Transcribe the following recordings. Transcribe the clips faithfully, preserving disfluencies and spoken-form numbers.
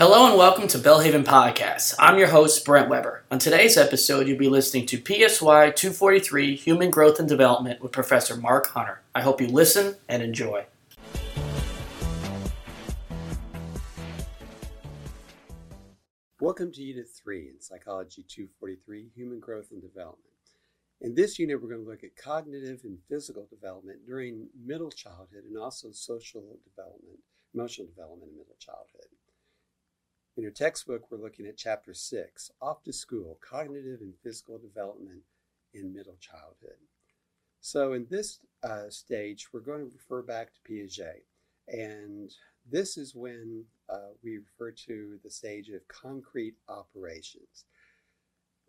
Hello and welcome to Bellhaven Podcast. I'm your host, Brent Weber. On today's episode, you'll be listening to P S Y two forty-three, Human Growth and Development with Professor Mark Hunter. I hope you listen and enjoy. Welcome to Unit three in Psychology two forty-three, Human Growth and Development. In this unit, we're going to look at cognitive and physical development during middle childhood and also social development, emotional development in middle childhood. In your textbook, we're looking at Chapter six, Off to School, Cognitive and Physical Development in Middle Childhood. So in this uh, stage, we're going to refer back to Piaget. And this is when uh, we refer to the stage of concrete operations.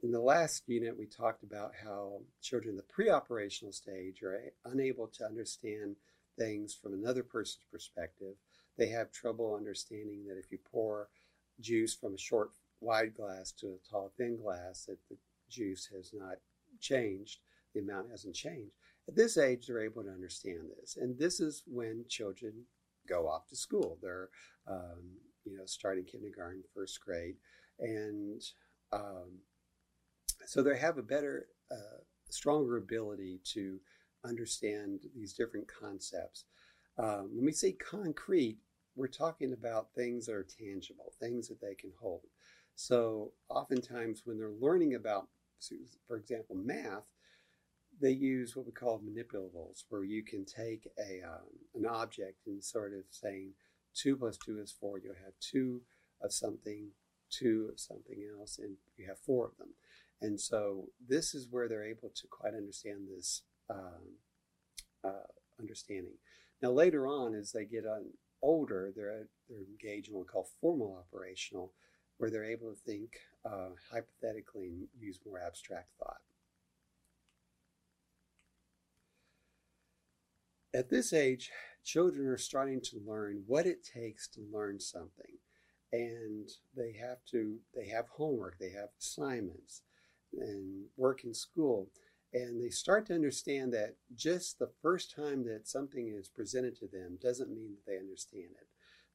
In the last unit, we talked about how children in the pre-operational stage are unable to understand things from another person's perspective. They have trouble understanding that if you pour juice from a short, wide glass to a tall, thin glass, that the juice has not changed, the amount hasn't changed. At this age, they're able to understand this. And this is when children go off to school. They're, um, you know, starting kindergarten, first grade. And um, so they have a better, uh, stronger ability to understand these different concepts. Um, when we say concrete, we're talking about things that are tangible, things that they can hold. So oftentimes when they're learning about, for example, math, they use what we call manipulables, where you can take a um, an object and sort of saying two plus two is four. You'll have two of something, two of something else, and you have four of them. And so this is where they're able to quite understand this um, uh, understanding. Now later on, as they get on older, they're, they're engaged in what we call formal operational, where they're able to think uh, hypothetically and use more abstract thought. At this age, children are starting to learn what it takes to learn something, and they have to, they have homework, they have assignments, and work in school. And they start to understand that just the first time that something is presented to them doesn't mean that they understand it,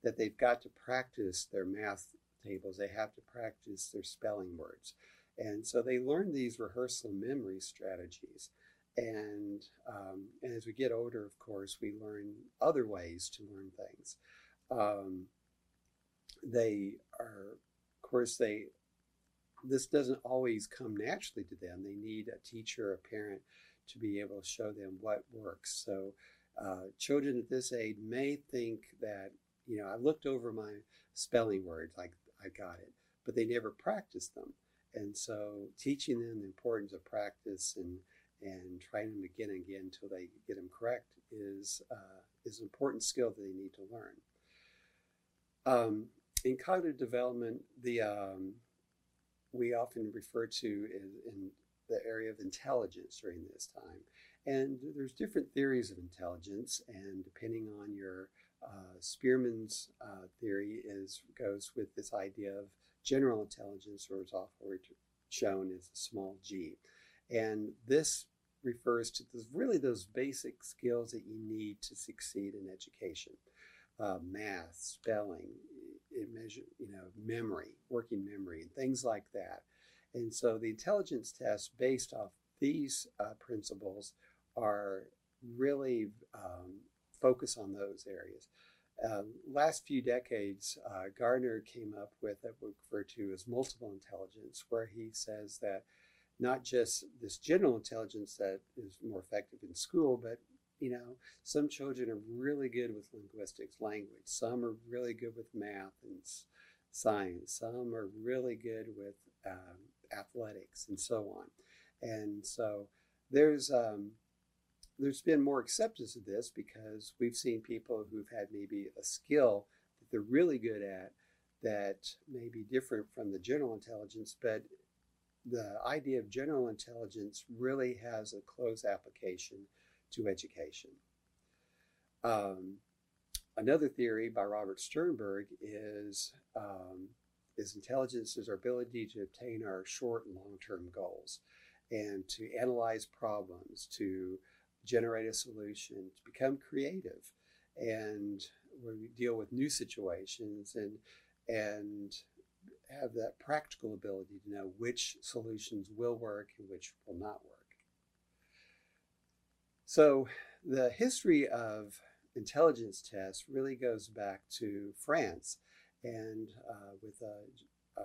that they've got to practice their math tables. They have to practice their spelling words. And so they learn these rehearsal memory strategies. And, um, and as we get older, of course, we learn other ways to learn things. Um, they are, of course, they... This doesn't always come naturally to them. They need a teacher, a parent, to be able to show them what works. So uh, children at this age may think that, you know, I looked over my spelling words, like I got it, but they never practiced them. And so teaching them the importance of practice and, and trying them again and again until they get them correct is, uh, is an important skill that they need to learn. Um, in cognitive development, the... Um, we often refer to in, in the area of intelligence during this time. And there's different theories of intelligence, and depending on your uh, Spearman's uh, theory is goes with this idea of general intelligence, or is often shown as a small g. And this refers to this, really those basic skills that you need to succeed in education. Uh, math, spelling, it measure, you know, memory, working memory, and things like that. And so the intelligence tests based off these uh, principles are really um, focused on those areas. Uh, last few decades, uh, Gardner came up with what we refer to as multiple intelligence, where he says that not just this general intelligence that is more effective in school, but you know, some children are really good with linguistics, language. Some are really good with math and science. Some are really good with um, athletics and so on. And so there's um, there's been more acceptance of this because we've seen people who've had maybe a skill that they're really good at that may be different from the general intelligence, but the idea of general intelligence really has a close application to education. Um, another theory by Robert Sternberg is, um, is intelligence is our ability to obtain our short and long-term goals and to analyze problems, to generate a solution, to become creative. And when we deal with new situations and and have that practical ability to know which solutions will work and which will not work. So the history of intelligence tests really goes back to France and uh, with uh, uh,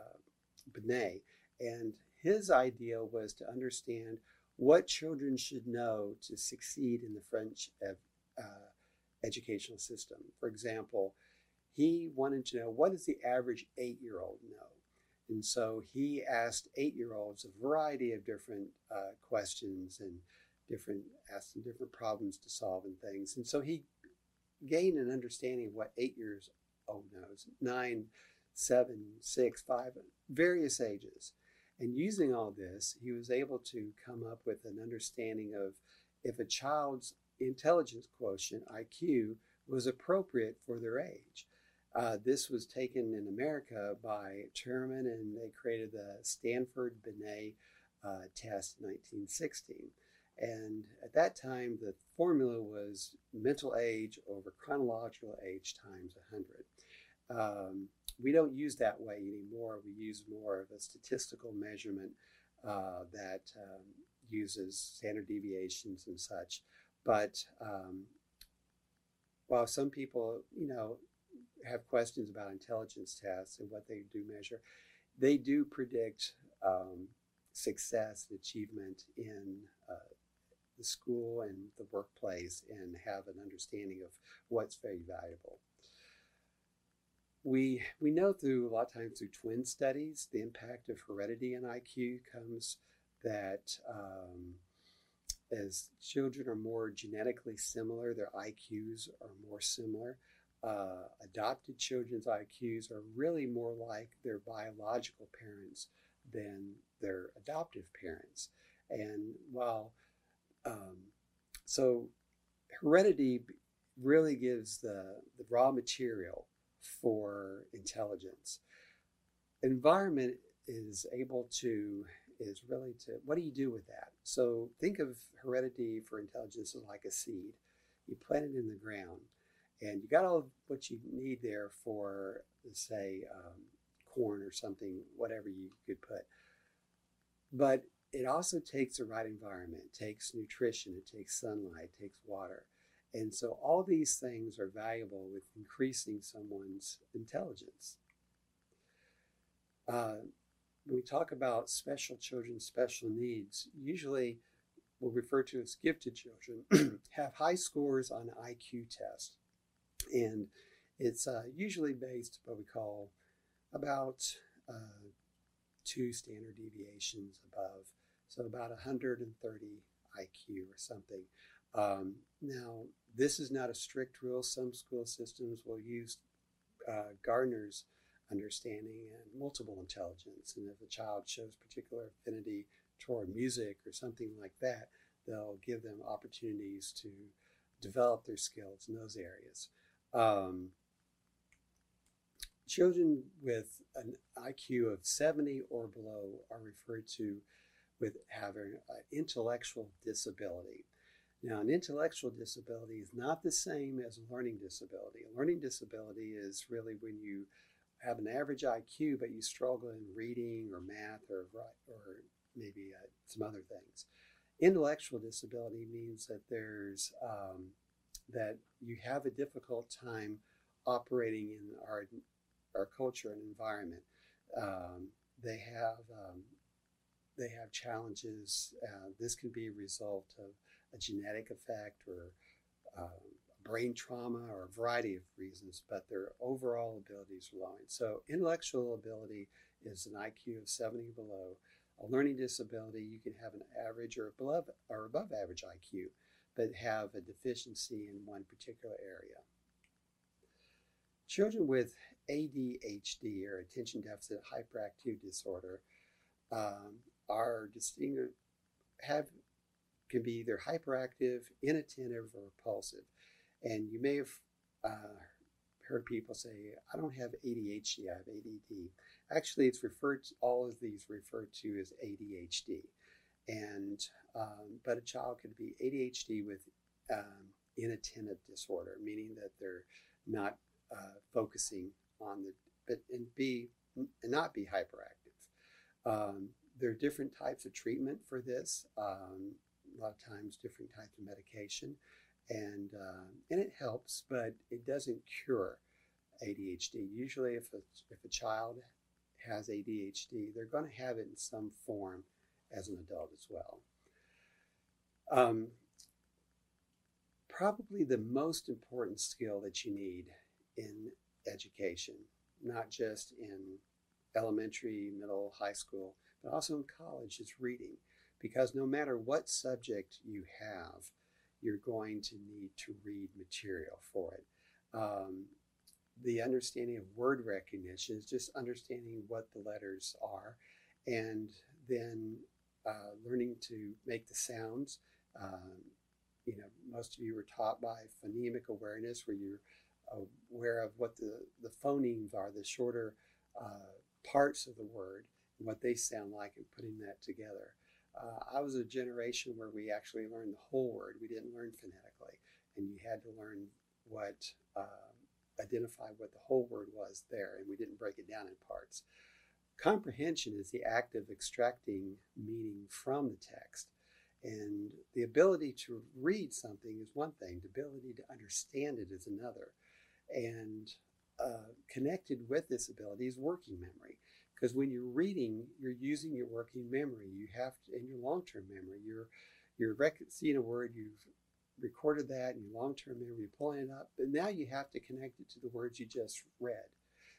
Binet, and his idea was to understand what children should know to succeed in the French ev uh, educational system. For example, he wanted to know, what does the average eight-year-old know? And so he asked eight-year-olds a variety of different uh, questions and different asked them different problems to solve and things. And so he gained an understanding of what eight years old knows, nine, seven, six, five, various ages. And using all this, he was able to come up with an understanding of if a child's intelligence quotient, I Q, was appropriate for their age. Uh, this was taken in America by Thurman, and they created the Stanford-Binet uh, test in nineteen sixteen. And at that time, the formula was mental age over chronological age times one hundred. Um, we don't use that way anymore. We use more of a statistical measurement uh, that um, uses standard deviations and such. But um, while some people, you know, have questions about intelligence tests and what they do measure, they do predict um, success and achievement in uh, the school and the workplace, and have an understanding of what's very valuable. We, we know through a lot of times through twin studies, the impact of heredity and I Q comes that um, as children are more genetically similar, their I Qs are more similar. Uh, adopted children's I Qs are really more like their biological parents than their adoptive parents. And while, um, so heredity really gives the, the raw material for intelligence. Environment is able to, is really to, what do you do with that? So think of heredity for intelligence as like a seed. You plant it in the ground and you got all of what you need there for, say, um, corn or something, whatever you could put. But it also takes the right environment. It takes nutrition, it takes sunlight, it takes water. And so all these things are valuable with increasing someone's intelligence. Uh, when we talk about special children, special needs, usually we'll refer to as gifted children, have high scores on I Q tests. And it's uh, usually based on what we call about uh, two standard deviations above, so about one hundred thirty I Q or something. Um, now, this is not a strict rule. Some school systems will use uh, Gardner's understanding and multiple intelligence. And if a child shows particular affinity toward music or something like that, they'll give them opportunities to develop their skills in those areas. Um, Children with an I Q of seventy or below are referred to with having an intellectual disability. Now, an intellectual disability is not the same as a learning disability. A learning disability is really when you have an average I Q, but you struggle in reading or math or, or maybe uh, some other things. Intellectual disability means that there's um, that you have a difficult time operating in our our culture and environment. Um, they have um, they have challenges. Uh, this can be a result of a genetic effect or um, brain trauma or a variety of reasons, but their overall abilities are low. So intellectual ability is an I Q of seventy or below. A learning disability, you can have an average or above, or above average I Q, but have a deficiency in one particular area. Children with A D H D, or attention deficit hyperactive disorder, um, are distinguished, have, can be either hyperactive, inattentive, or repulsive. And you may have uh, heard people say, I don't have A D H D, I have A D D. Actually, it's referred to, all of these referred to as A D H D. And, um, but a child could be A D H D with um, inattentive disorder, meaning that they're not Uh, focusing on the but and be and not be hyperactive. Um, there are different types of treatment for this. Um, a lot of times, different types of medication, and uh, and it helps, but it doesn't cure A D H D. Usually, if a, if a child has A D H D, they're going to have it in some form as an adult as well. Um, probably the most important skill that you need in education, not just in elementary, middle, high school, but also in college, is reading. Because no matter what subject you have, you're going to need to read material for it. Um, the understanding of word recognition is just understanding what the letters are, and then uh, learning to make the sounds. Um, you know, most of you were taught by phonemic awareness, where you're aware of what the, the phonemes are, the shorter uh, parts of the word, and what they sound like, and putting that together. Uh, I was a generation where we actually learned the whole word. We didn't learn phonetically, and you had to learn what, um, identify what the whole word was there, and we didn't break it down in parts. Comprehension is the act of extracting meaning from the text. And the ability to read something is one thing. The ability to understand it is another. And uh, connected with this ability is working memory. Because when you're reading, you're using your working memory. You have to, in your long-term memory, you're, you're rec- seeing a word, you've recorded that in your long-term memory, you're pulling it up, but now you have to connect it to the words you just read.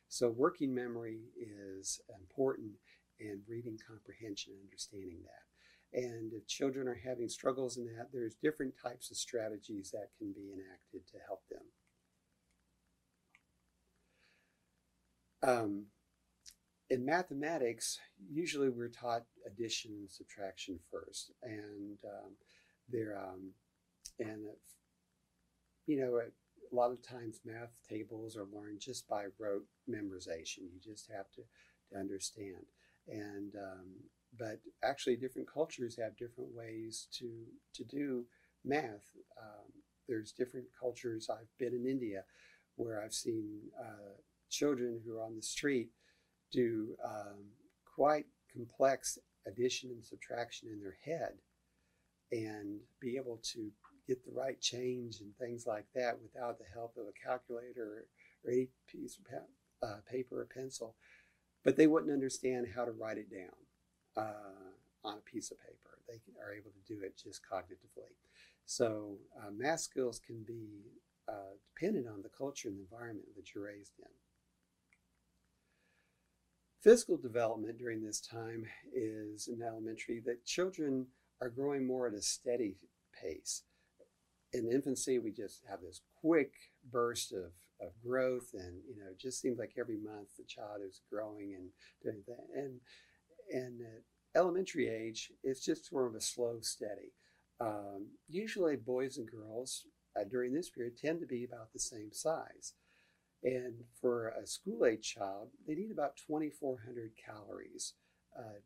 So working memory is important, and reading comprehension, understanding that. And if children are having struggles in that, there's different types of strategies that can be enacted to help them. Um, in mathematics, usually we're taught addition and subtraction first, and um, there, um, and uh, you know, a lot of times math tables are learned just by rote memorization. You just have to, to understand, and um, but actually, different cultures have different ways to to do math. Um, there's different cultures. I've been in India, where I've seen uh, children who are on the street do um, quite complex addition and subtraction in their head and be able to get the right change and things like that without the help of a calculator or any piece of uh, paper or pencil. But they wouldn't understand how to write it down uh, on a piece of paper. They are able to do it just cognitively. So uh, math skills can be uh, dependent on the culture and the environment that you're raised in. Physical development during this time is in elementary, that children are growing more at a steady pace. In infancy, we just have this quick burst of, of growth, and you know, it just seems like every month the child is growing and doing that. And and at elementary age, it's just sort of a slow, steady. Um, usually, boys and girls uh, during this period tend to be about the same size. And for a school-age child, they need about twenty-four hundred calories uh,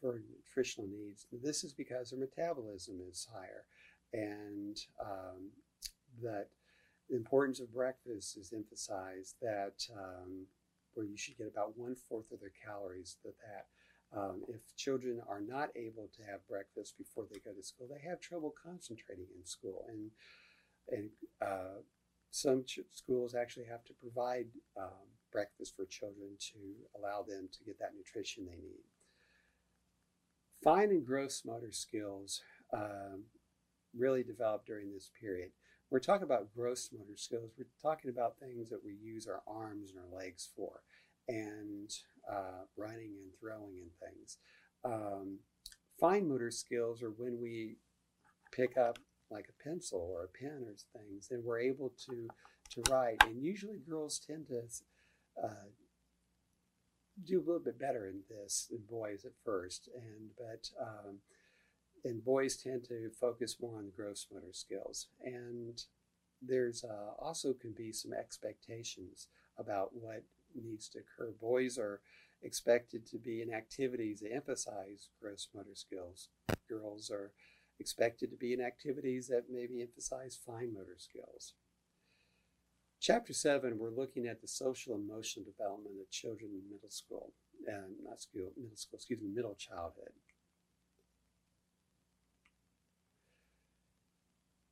for nutritional needs. This is because their metabolism is higher, and um, that the importance of breakfast is emphasized, that um, where you should get about one-fourth of their calories for that. Um, if children are not able to have breakfast before they go to school, they have trouble concentrating in school. And, and uh, Some ch- schools actually have to provide um, breakfast for children to allow them to get that nutrition they need. Fine and gross motor skills um, really develop during this period. We're talking about gross motor skills. We're talking about things that we use our arms and our legs for, and uh, running and throwing and things. Um, fine motor skills are when we pick up like a pencil or a pen or things, and we're able to to write. And usually girls tend to uh, do a little bit better in this than boys at first. And but um, and boys tend to focus more on the gross motor skills. And there's uh, also can be some expectations about what needs to occur. Boys are expected to be in activities that emphasize gross motor skills. Girls are expected to be in activities that maybe emphasize fine motor skills. Chapter seven, we're looking at the social emotional development of children in middle school, and not school, middle school, excuse me, middle childhood.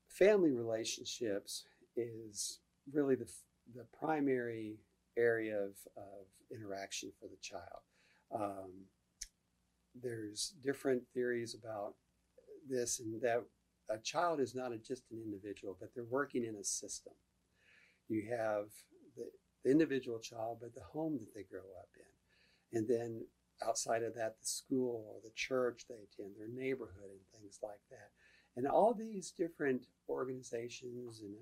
Family relationships is really the, the primary area of, of interaction for the child. Um, there's different theories about this, and that a child is not a, just an individual, but they're working in a system. You have the, the individual child, but the home that they grow up in. And then outside of that, the school or the church they attend, their neighborhood and things like that. And all these different organizations and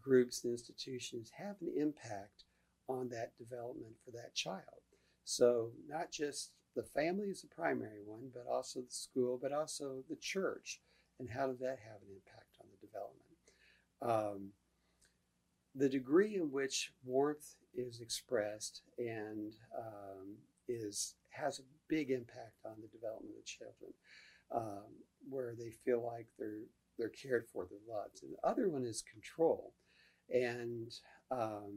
groups and institutions have an impact on that development for that child. So not just the family is the primary one, but also the school, but also the church. And how does that have an impact on the development? Um, The degree in which warmth is expressed and um, is has a big impact on the development of children, um, where they feel like they're they're cared for, they're loved. And the other one is control, and um,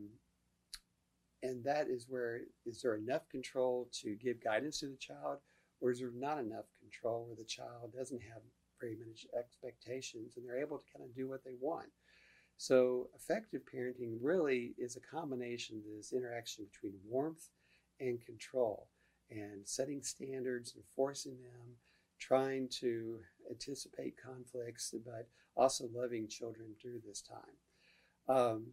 and that is where is there enough control to give guidance to the child, or is there not enough control where the child doesn't have very many expectations and they're able to kind of do what they want. So effective parenting really is a combination of this interaction between warmth and control, and setting standards and forcing them, trying to anticipate conflicts, but also loving children through this time. Um,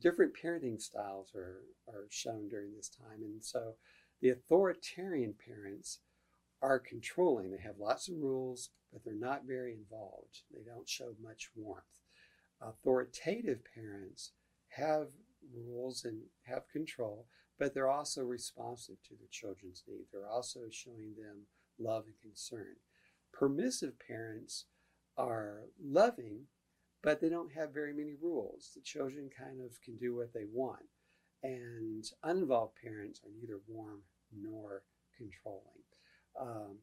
different parenting styles are, are shown during this time. And so the authoritarian parents are controlling. They have lots of rules, but they're not very involved. They don't show much warmth. Authoritative parents have rules and have control, but they're also responsive to their children's needs. They're also showing them love and concern. Permissive parents are loving, but they don't have very many rules. The children kind of can do what they want. And uninvolved parents are neither warm nor controlling. Um,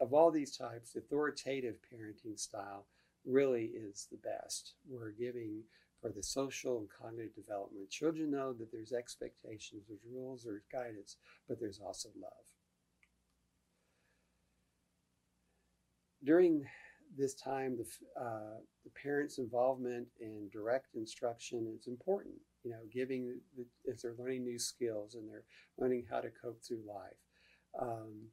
of all these types, the authoritative parenting style really is the best. We're giving for the social and cognitive development. Children know that there's expectations, there's rules, there's guidance, but there's also love. During this time, the, uh, the parents' involvement in direct instruction is important. You know, giving, the, if they're learning new skills and they're learning how to cope through life. Um,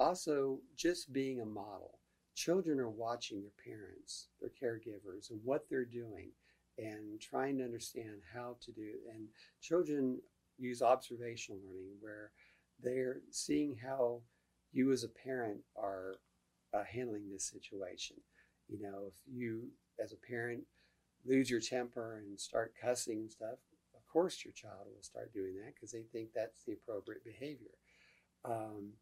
also, just being a model. Children are watching their parents, their caregivers, and what they're doing and trying to understand how to do. And children use observational learning, where they're seeing how you as a parent are uh, handling this situation. You know, if you as a parent lose your temper and start cussing and stuff, of course your child will start doing that because they think that's the appropriate behavior. Um,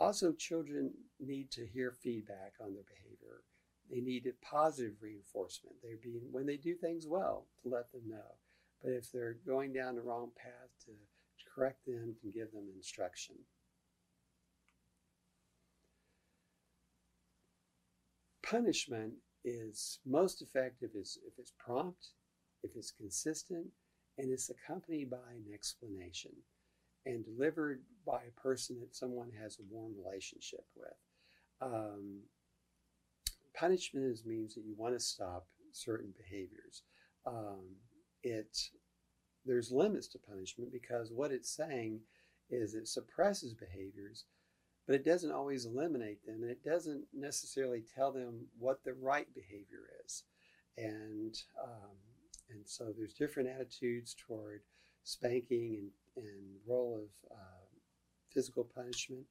Also, children need to hear feedback on their behavior. They need positive reinforcement. They're being, when they do things well, to let them know. But if they're going down the wrong path, to, to correct them and give them instruction. Punishment is most effective is if it's prompt, if it's consistent, and it's accompanied by an explanation, and delivered by a person that someone has a warm relationship with. Um, punishment is, means that you want to stop certain behaviors. Um, it, there's limits to punishment because what it's saying is it suppresses behaviors, but it doesn't always eliminate them, and it doesn't necessarily tell them what the right behavior is. And, um, and so there's different attitudes toward spanking and and role of uh, physical punishment,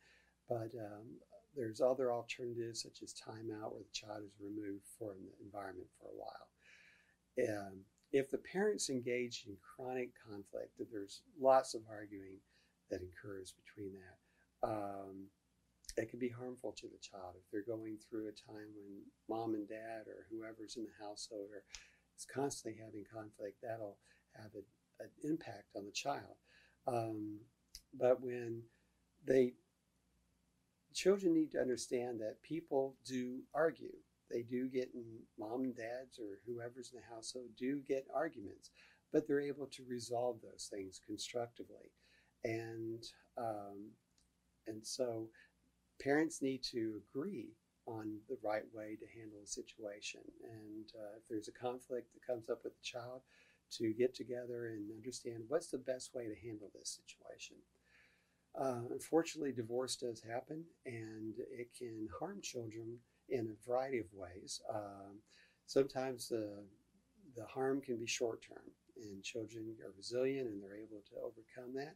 but um, there's other alternatives such as timeout, where the child is removed from the environment for a while. Um, if the parents engage in chronic conflict, there's lots of arguing that occurs between that. Um, it can be harmful to the child if they're going through a time when mom and dad or whoever's in the household or is constantly having conflict. That'll have a, an impact on the child. Um, but when they, children need to understand that people do argue. They do get in, mom and dads or whoever's in the household do get arguments, but they're able to resolve those things constructively. And um, and so parents need to agree on the right way to handle a situation. And uh, if there's a conflict that comes up with the child, to get together and understand what's the best way to handle this situation. Uh, unfortunately, divorce does happen, and it can harm children in a variety of ways. Um, sometimes the, the harm can be short-term, and children are resilient and they're able to overcome that.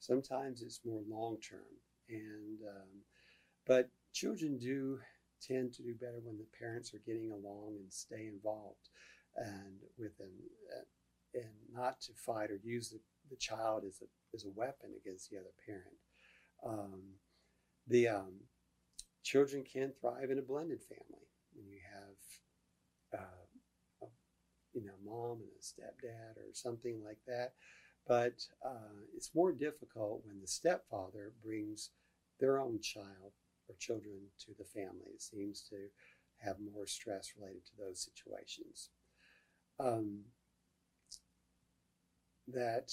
Sometimes it's more long-term, and um, but children do tend to do better when the parents are getting along and stay involved and with them, uh, and not to fight or use the, the child as a as a weapon against the other parent. Um, the um, children can thrive in a blended family when you have, uh, a, you know, mom and a stepdad or something like that. But uh, it's more difficult when the stepfather brings their own child or children to the family. It seems to have more stress related to those situations. Um, that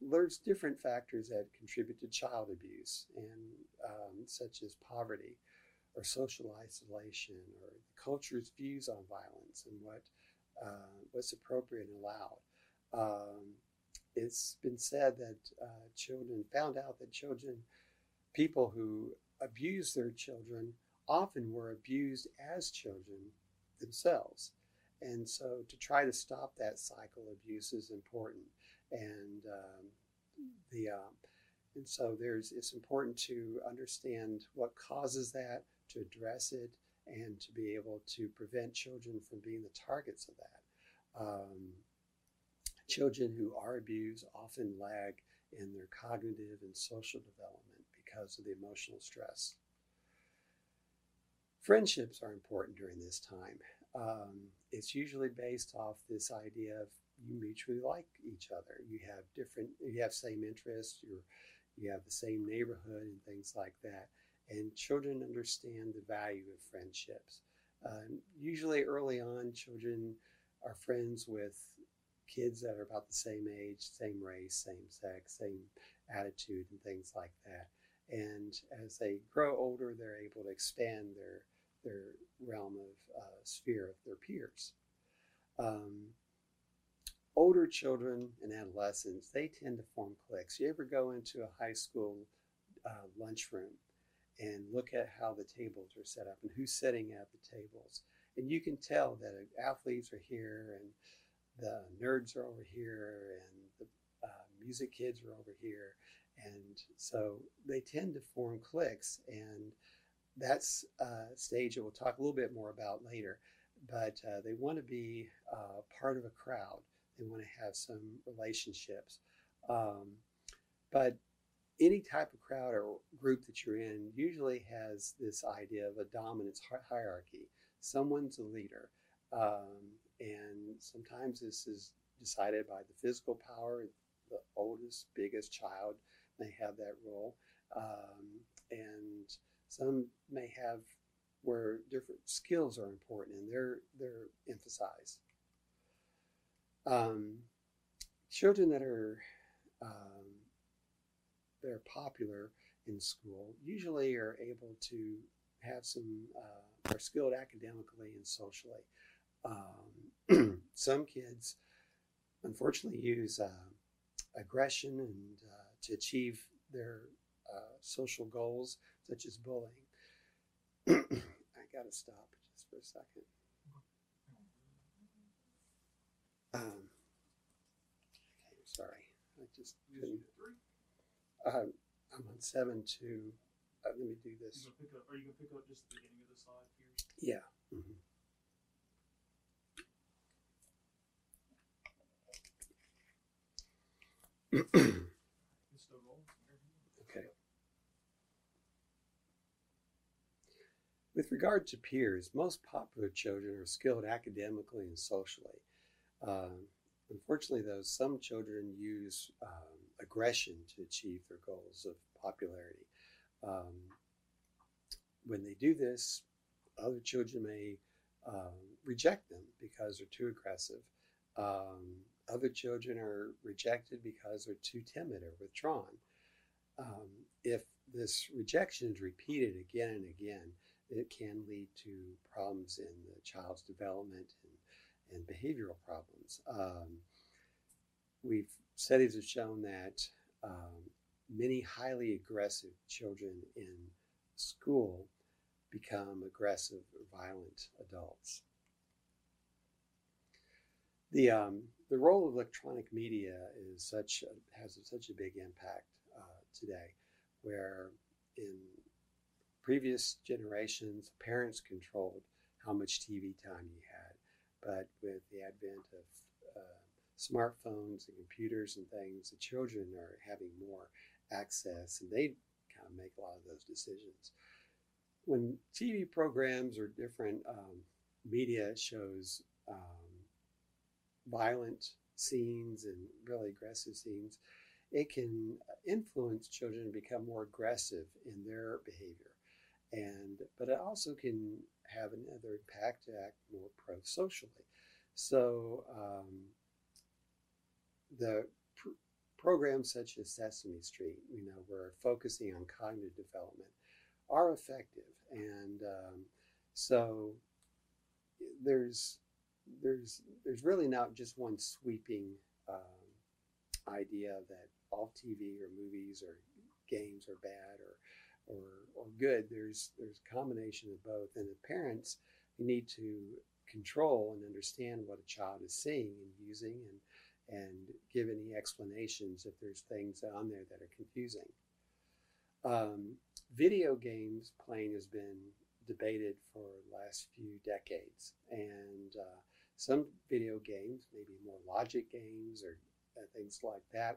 There's different factors that contribute to child abuse, and um, such as poverty or social isolation or the culture's views on violence and what uh, what's appropriate and allowed. Um, it's been said that uh, children found out that children, people who abuse their children often were abused as children themselves. And so to try to stop that cycle of abuse is important. And um, the um, and so there's it's important to understand what causes that, to address it, and to be able to prevent children from being the targets of that. Um, children who are abused often lag in their cognitive and social development because of the emotional stress. Friendships are important during this time. Um, it's usually based off this idea of you mutually like each other. You have different, you have same interests, you're, you have the same neighborhood and things like that. And children understand the value of friendships. Um, usually early on, children are friends with kids that are about the same age, same race, same sex, same attitude and things like that. And as they grow older, they're able to expand their their realm of uh, sphere of their peers. Um, older children and adolescents, they tend to form cliques. You ever go into a high school uh, lunchroom and look at how the tables are set up and who's sitting at the tables? And you can tell that athletes are here and the nerds are over here and the uh, music kids are over here. And so they tend to form cliques, and that's a stage that we'll talk a little bit more about later, but uh, they want to be uh, part of a crowd. They want to have some relationships. Um, but any type of crowd or group that you're in usually has this idea of a dominance hierarchy. Someone's the leader. Um, and sometimes this is decided by the physical power. The oldest, biggest child may have that role. Um, and Some may have where different skills are important and they're, they're emphasized. Um, children that are um, they're popular in school usually are able to have some, uh, are skilled academically and socially. Um, some kids unfortunately use uh, aggression and uh, to achieve their Uh, social goals, such as bullying. I gotta stop just for a second. Um, okay, I'm sorry. I just couldn't. Um, I'm on seven two. Uh, let me do this. You're gonna pick up, are you gonna pick up just the beginning of the slide here? Yeah. Mm-hmm. With regard to peers, most popular children are skilled academically and socially. Um, unfortunately, though, some children use um, aggression to achieve their goals of popularity. Um, when they do this, other children may um, reject them because they're too aggressive. Um, other children are rejected because they're too timid or withdrawn. Um, if this rejection is repeated again and again, it can lead to problems in the child's development and, and behavioral problems. Um, we've studies have shown that um, many highly aggressive children in school become aggressive or violent adults. The, um, the role of electronic media is such a, has such a big impact uh, today, where in previous generations, parents controlled how much T V time you had. But with the advent of uh, smartphones and computers and things, the children are having more access, and they kind of make a lot of those decisions. When T V programs or different um, media shows um, violent scenes and really aggressive scenes, it can influence children to become more aggressive in their behavior. And, but it also can have another impact to act more pro-socially. So um, the pr programs such as Sesame Street, you know, we're focusing on cognitive development, are effective. And um, so there's, there's, there's really not just one sweeping um, idea that all T V or movies or games are bad or Or, or good. There's there's a combination of both, and the parents need to control and understand what a child is seeing and using, and and give any explanations if there's things on there that are confusing. Um, video games playing has been debated for the last few decades, and uh, some video games, maybe more logic games or things like that,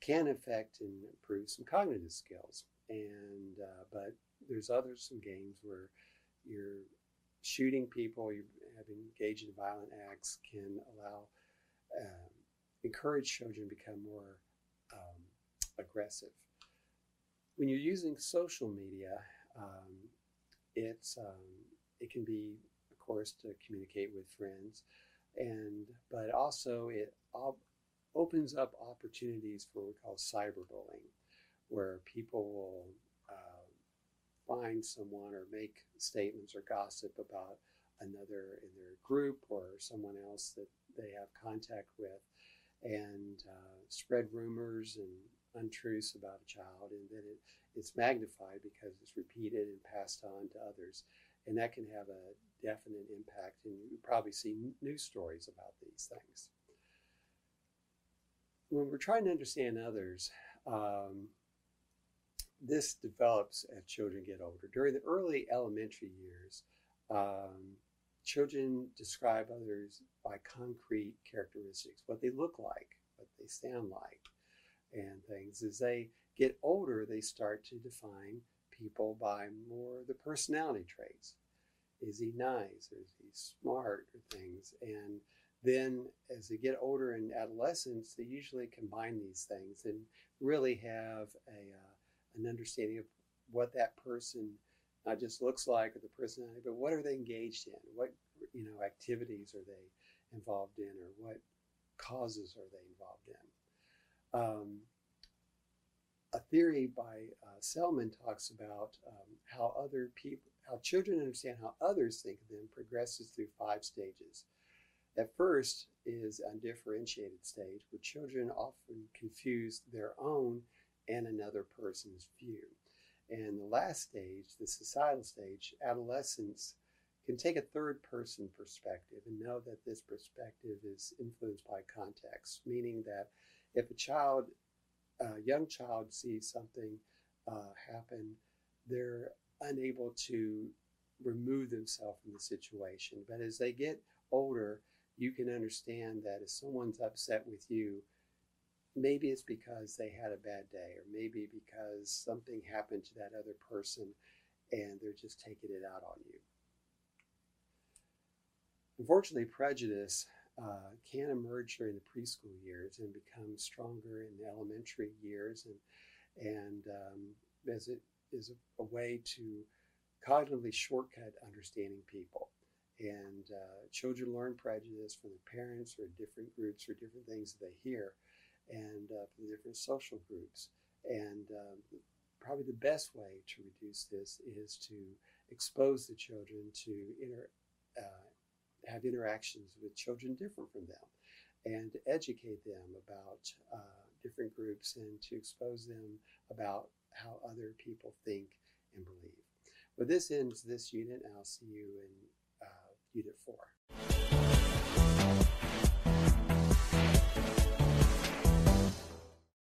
can affect and improve some cognitive skills. And uh, but there's other some games where you're shooting people, you're having engaged in violent acts, can allow um, encourage children to become more um, aggressive. When you're using social media, um, it's um, it can be, of course, to communicate with friends, and but also it op opens up opportunities for what we call cyberbullying, where people will uh, find someone or make statements or gossip about another in their group or someone else that they have contact with, and uh, spread rumors and untruths about a child, and then it, it's magnified because it's repeated and passed on to others. And that can have a definite impact, and you probably see news stories about these things. When we're trying to understand others, um, this develops as children get older. During the early elementary years, um, children describe others by concrete characteristics, what they look like, what they sound like, and things. As they get older, they start to define people by more of the personality traits. Is he nice, or is he smart, or things? And then as they get older in adolescence, they usually combine these things and really have a, uh, an understanding of what that person not just looks like or the personality, but what are they engaged in? What, you know, activities are they involved in, or what causes are they involved in? Um, a theory by uh, Selman talks about um, how other people, how children understand how others think of them, progresses through five stages. At first is undifferentiated stage, where children often confuse their own and another person's view. And the last stage, the societal stage, adolescents can take a third person perspective and know that this perspective is influenced by context, meaning that if a child, a young child sees something uh, happen, they're unable to remove themselves from the situation. But as they get older, you can understand that if someone's upset with you, maybe it's because they had a bad day, or maybe because something happened to that other person and they're just taking it out on you. Unfortunately, prejudice uh, can emerge during the preschool years and become stronger in the elementary years, and, and um, as it is a way to cognitively shortcut understanding people. And uh, children learn prejudice from their parents or different groups or different things that they hear, and uh, from different social groups. And um, probably the best way to reduce this is to expose the children to inter uh, have interactions with children different from them, and to educate them about uh, different groups, and to expose them about how other people think and believe. But this ends this unit, and I'll see you in uh, unit four.